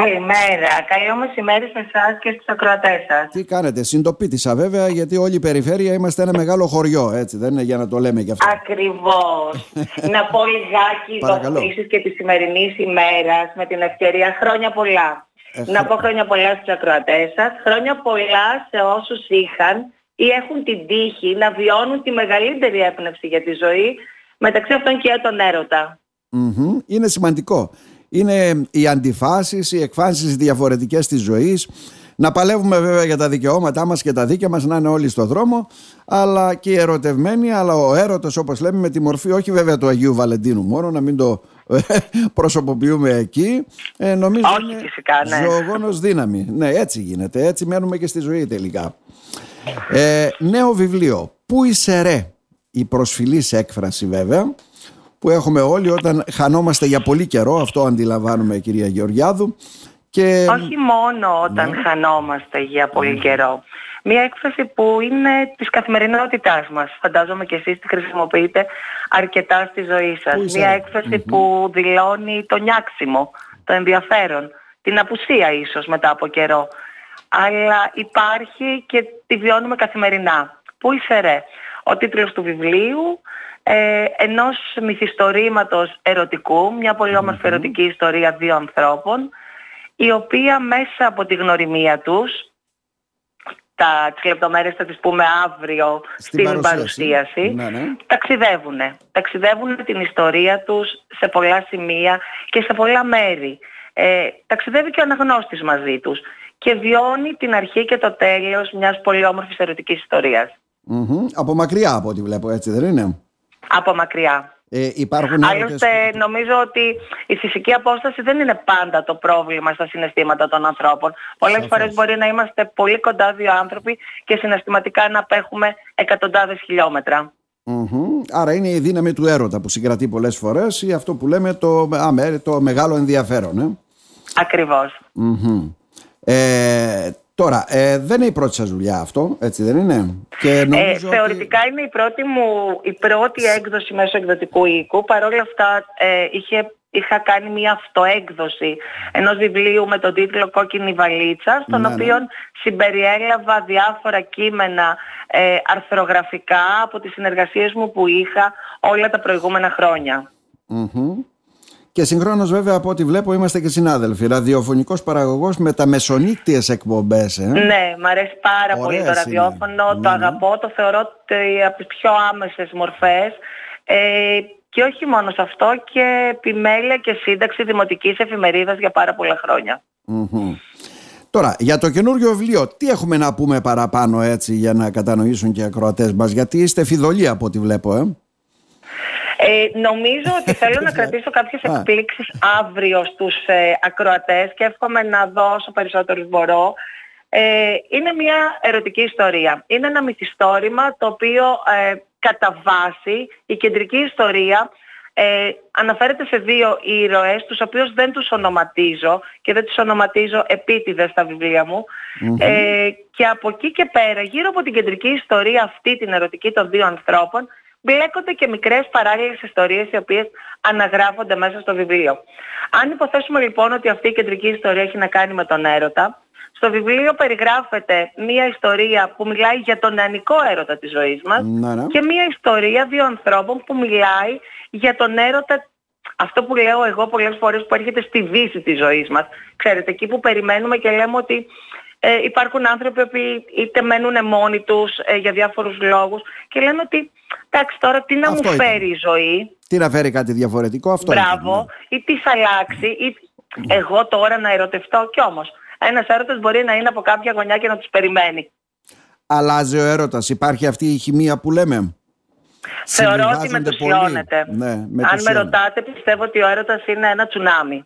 Καλημέρα. Καλή όμως ημέρη σε εσάς και στους ακροατές σας. Τι κάνετε, συντοπίτησα βέβαια, γιατί όλη η περιφέρεια είμαστε ένα μεγάλο χωριό, έτσι, δεν είναι για να το λέμε κι αυτό. Ακριβώς. Να πω λιγάκι ειδοποιήσεις και τη σημερινή ημέρα με την ευκαιρία. Χρόνια πολλά. Να πω χρόνια πολλά στους ακροατές σας, χρόνια πολλά σε όσους είχαν ή έχουν την τύχη να βιώνουν τη μεγαλύτερη έπνευση για τη ζωή, μεταξύ αυτών και τον έρωτα. Είναι σημαντικό. Είναι οι αντιφάσεις, οι εκφάνσεις διαφορετικές της ζωής. Να παλεύουμε βέβαια για τα δικαιώματά μας και τα δίκαια μας, να είναι όλοι στο δρόμο, αλλά και οι ερωτευμένοι, αλλά ο έρωτος, όπως λέμε, με τη μορφή όχι βέβαια του Αγίου Βαλεντίνου μόνο, να μην το προσωποποιούμε εκεί, νομίζω όχι, είναι φυσικά, ναι. Ζωογόνος δύναμη. Ναι, έτσι γίνεται, έτσι μένουμε και στη ζωή τελικά. Νέο βιβλίο, Πού είσαι ρε, η προσφυλής έκφραση βέβαια, που έχουμε όλοι όταν χανόμαστε για πολύ καιρό, αυτό αντιλαμβάνουμε, κυρία Γεωργιάδου. Και... όχι μόνο όταν χανόμαστε για πολύ καιρό. Μια έκφραση που είναι της καθημερινότητάς μας. Φαντάζομαι και εσείς τη χρησιμοποιείτε αρκετά στη ζωή σας. Μια έκφραση που δηλώνει το νιάξιμο, το ενδιαφέρον, την απουσία ίσως μετά από καιρό. Αλλά υπάρχει και τη βιώνουμε καθημερινά. Πού είσαι ρε. Ο τίτλος του βιβλίου, ενός μυθιστορήματος ερωτικού, μια πολύ όμορφη ερωτική ιστορία δύο ανθρώπων, η οποία μέσα από τη γνωριμία τους, τις λεπτομέρειες θα τις πούμε αύριο στην παρουσίαση, ταξιδεύουν την ιστορία τους σε πολλά σημεία και σε πολλά μέρη. Ταξιδεύει και ο αναγνώστης μαζί τους και βιώνει την αρχή και το τέλος μιας πολύ όμορφης ερωτικής ιστορίας. Από μακριά, από ό,τι βλέπω, έτσι δεν είναι? Από μακριά. Άλλωστε νομίζω ότι η φυσική απόσταση δεν είναι πάντα το πρόβλημα στα συναισθήματα των ανθρώπων. Πολλές φορές μπορεί να είμαστε πολύ κοντά δύο άνθρωποι και συναισθηματικά να απέχουμε εκατοντάδες χιλιόμετρα. Άρα είναι η δύναμη του έρωτα που συγκρατεί πολλές φορές, ή αυτό που λέμε το μεγάλο ενδιαφέρον. Ακριβώς. Τώρα, δεν είναι η πρώτη σας δουλειά αυτό, έτσι δεν είναι? Και νομίζω θεωρητικά ότι... είναι η πρώτη έκδοση μέσω εκδοτικού οίκου. Παρ' όλα αυτά είχα κάνει μια αυτοέκδοση ενός βιβλίου με τον τίτλο «Κόκκινη Βαλίτσα», στον οποίο συμπεριέλαβα διάφορα κείμενα αρθρογραφικά από τις συνεργασίες μου που είχα όλα τα προηγούμενα χρόνια. Και συγχρόνως βέβαια, από ό,τι βλέπω, είμαστε και συνάδελφοι. Ραδιοφωνικός παραγωγός με τα μεσονύκτιες εκπομπές. Ναι, μ' αρέσει πάρα πολύ το ραδιόφωνο, το αγαπώ, το θεωρώ από τις πιο άμεσες μορφές. Και όχι μόνο σε αυτό, και επιμέλεια και σύνταξη δημοτικής εφημερίδας για πάρα πολλά χρόνια. Τώρα, για το καινούριο βιβλίο, τι έχουμε να πούμε παραπάνω, έτσι, για να κατανοήσουν και οι ακροατές μας? Γιατί είστε φιδωλοί από ό,τι βλέπω, νομίζω ότι θέλω να κρατήσω κάποιες εκπλήξεις αύριο στους ακροατές και εύχομαι να δω όσο περισσότερους μπορώ. Είναι μια ερωτική ιστορία. Είναι ένα μυθιστόρημα το οποίο κατά βάση η κεντρική ιστορία αναφέρεται σε δύο ήρωες, τους οποίους δεν τους ονοματίζω και δεν τους ονοματίζω επίτηδες στα βιβλία μου. Και από εκεί και πέρα, γύρω από την κεντρική ιστορία αυτή, την ερωτική των δύο ανθρώπων, μπλέκονται και μικρές παράλληλες ιστορίες, οι οποίες αναγράφονται μέσα στο βιβλίο. Αν υποθέσουμε λοιπόν ότι αυτή η κεντρική ιστορία έχει να κάνει με τον έρωτα, στο βιβλίο περιγράφεται μία ιστορία που μιλάει για τον νεανικό έρωτα της ζωής μας και μία ιστορία δύο ανθρώπων που μιλάει για τον έρωτα, αυτό που λέω εγώ πολλές φορές, που έρχεται στη δύση της ζωής μας. Ξέρετε, εκεί που περιμένουμε και λέμε ότι υπάρχουν άνθρωποι που είτε μένουν μόνοι τους για διάφορους λόγους και λένε ότι εντάξει, τώρα τι να αυτό μου φέρει η ζωή. Τι να φέρει κάτι διαφορετικό, αυτό. Μπράβο, ή τι θα αλλάξει, ή εγώ τώρα να ερωτευτώ. Κι όμως, ένας έρωτας μπορεί να είναι από κάποια γωνιά και να τους περιμένει. Αλλάζει ο έρωτας, υπάρχει αυτή η χημεία που λέμε. Θεωρώ ότι μετουσιώνεται. Αν με ρωτάτε, πιστεύω ότι ο έρωτας είναι ένα τσουνάμι.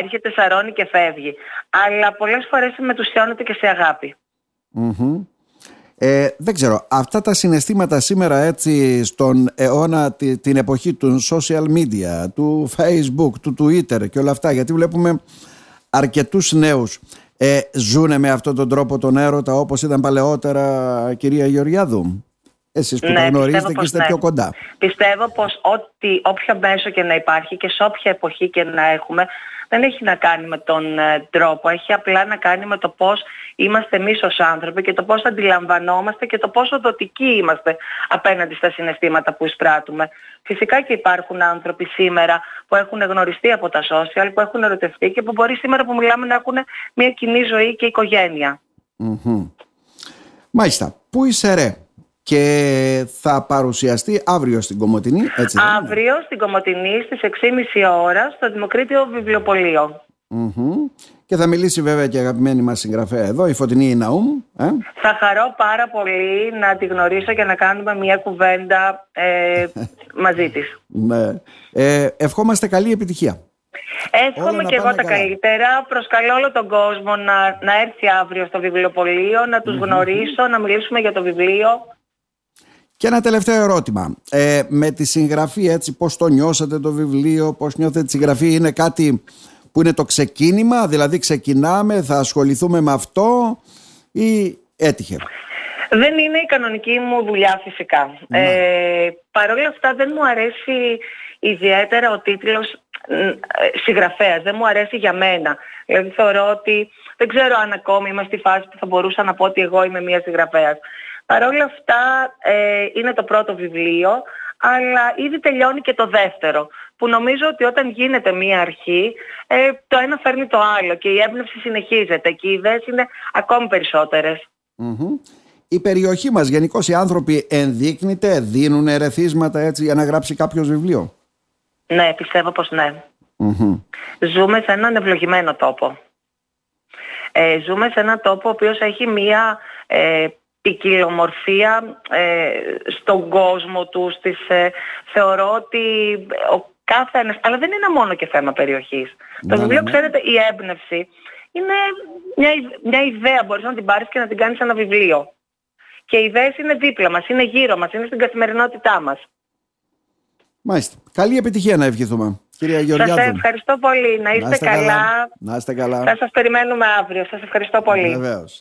Έρχεται, σαρώνει και φεύγει. Αλλά πολλές φορές μετουσιώνεται και σε αγάπη. Δεν ξέρω, αυτά τα συναισθήματα σήμερα, έτσι, στον αιώνα, την εποχή του social media, του Facebook, του Twitter και όλα αυτά, γιατί βλέπουμε αρκετούς νέους ζούνε με αυτόν τον τρόπο τον έρωτα όπως ήταν παλαιότερα, κυρία Γεωργιάδου? Εσείς που το γνωρίζετε και είστε πιο κοντά. Πιστεύω πως όποιο μέσο και να υπάρχει και σε όποια εποχή και να έχουμε, δεν έχει να κάνει με τον τρόπο, έχει απλά να κάνει με το πώς είμαστε εμείς ως άνθρωποι και το πώς αντιλαμβανόμαστε και το πόσο δοτικοί είμαστε απέναντι στα συναισθήματα που εισπράττουμε. Φυσικά και υπάρχουν άνθρωποι σήμερα που έχουν γνωριστεί από τα social, που έχουν ερωτευτεί και που μπορεί σήμερα που μιλάμε να έχουν μια κοινή ζωή και οικογένεια. Mm-hmm. Μάλιστα. Πού είσαι ρε? Και θα παρουσιαστεί αύριο στην Κομοτηνή, έτσι? Αύριο στην Κομοτηνή στις 6.30 ώρα στο Δημοκρίτειο Βιβλιοπωλείο. Mm-hmm. Και θα μιλήσει βέβαια και η αγαπημένη μας συγγραφέα εδώ, η Φωτεινή Ναούμ. Θα χαρώ πάρα πολύ να τη γνωρίσω και να κάνουμε μια κουβέντα μαζί της. Ναι. Ευχόμαστε καλή επιτυχία. Εύχομαι και εγώ τα καλύτερα. Προσκαλώ όλο τον κόσμο να έρθει αύριο στο βιβλιοπωλείο, να τους γνωρίσω, να μιλήσουμε για το βιβλίο. Και ένα τελευταίο ερώτημα. Με τη συγγραφή, έτσι, πώς το νιώσατε το βιβλίο, πώς νιώθετε τη συγγραφή? Είναι κάτι που είναι το ξεκίνημα, δηλαδή ξεκινάμε, θα ασχοληθούμε με αυτό, ή έτυχε? Δεν είναι η κανονική μου δουλειά φυσικά. Ναι. Παρ' όλα αυτά δεν μου αρέσει ιδιαίτερα ο τίτλος συγγραφέας, δεν μου αρέσει για μένα. Δηλαδή θεωρώ ότι δεν ξέρω αν ακόμη είμαι στη φάση που θα μπορούσα να πω ότι εγώ είμαι μια συγγραφέας. Παρ' όλα αυτά είναι το πρώτο βιβλίο, αλλά ήδη τελειώνει και το δεύτερο, που νομίζω ότι όταν γίνεται μία αρχή, το ένα φέρνει το άλλο και η έμπνευση συνεχίζεται και οι ιδέες είναι ακόμη περισσότερες. Mm-hmm. Η περιοχή μας, γενικώς οι άνθρωποι ενδείκνυται, δίνουν ερεθίσματα έτσι για να γράψει κάποιος βιβλίο? Ναι, πιστεύω πως ναι. Mm-hmm. Ζούμε σε έναν ευλογημένο τόπο. Ζούμε σε έναν τόπο ο οποίος έχει μία ποικιλομορφία στον κόσμο του, θεωρώ ότι ο κάθε ένας, αλλά δεν είναι μόνο και θέμα περιοχής. Ναι, το βιβλίο, ναι. Ξέρετε, η έμπνευση είναι μια ιδέα, μπορείς να την πάρεις και να την κάνεις ένα βιβλίο. Και οι ιδέες είναι δίπλα μας, είναι γύρω μας, είναι στην καθημερινότητά μας. Μάλιστα. Καλή επιτυχία να ευχηθούμε, κυρία Γεωργιάδου. Σας ευχαριστώ πολύ. Να είστε καλά. Να είστε καλά. Θα σας περιμένουμε αύριο. Σας ευχαριστώ πολύ. Βεβαίως.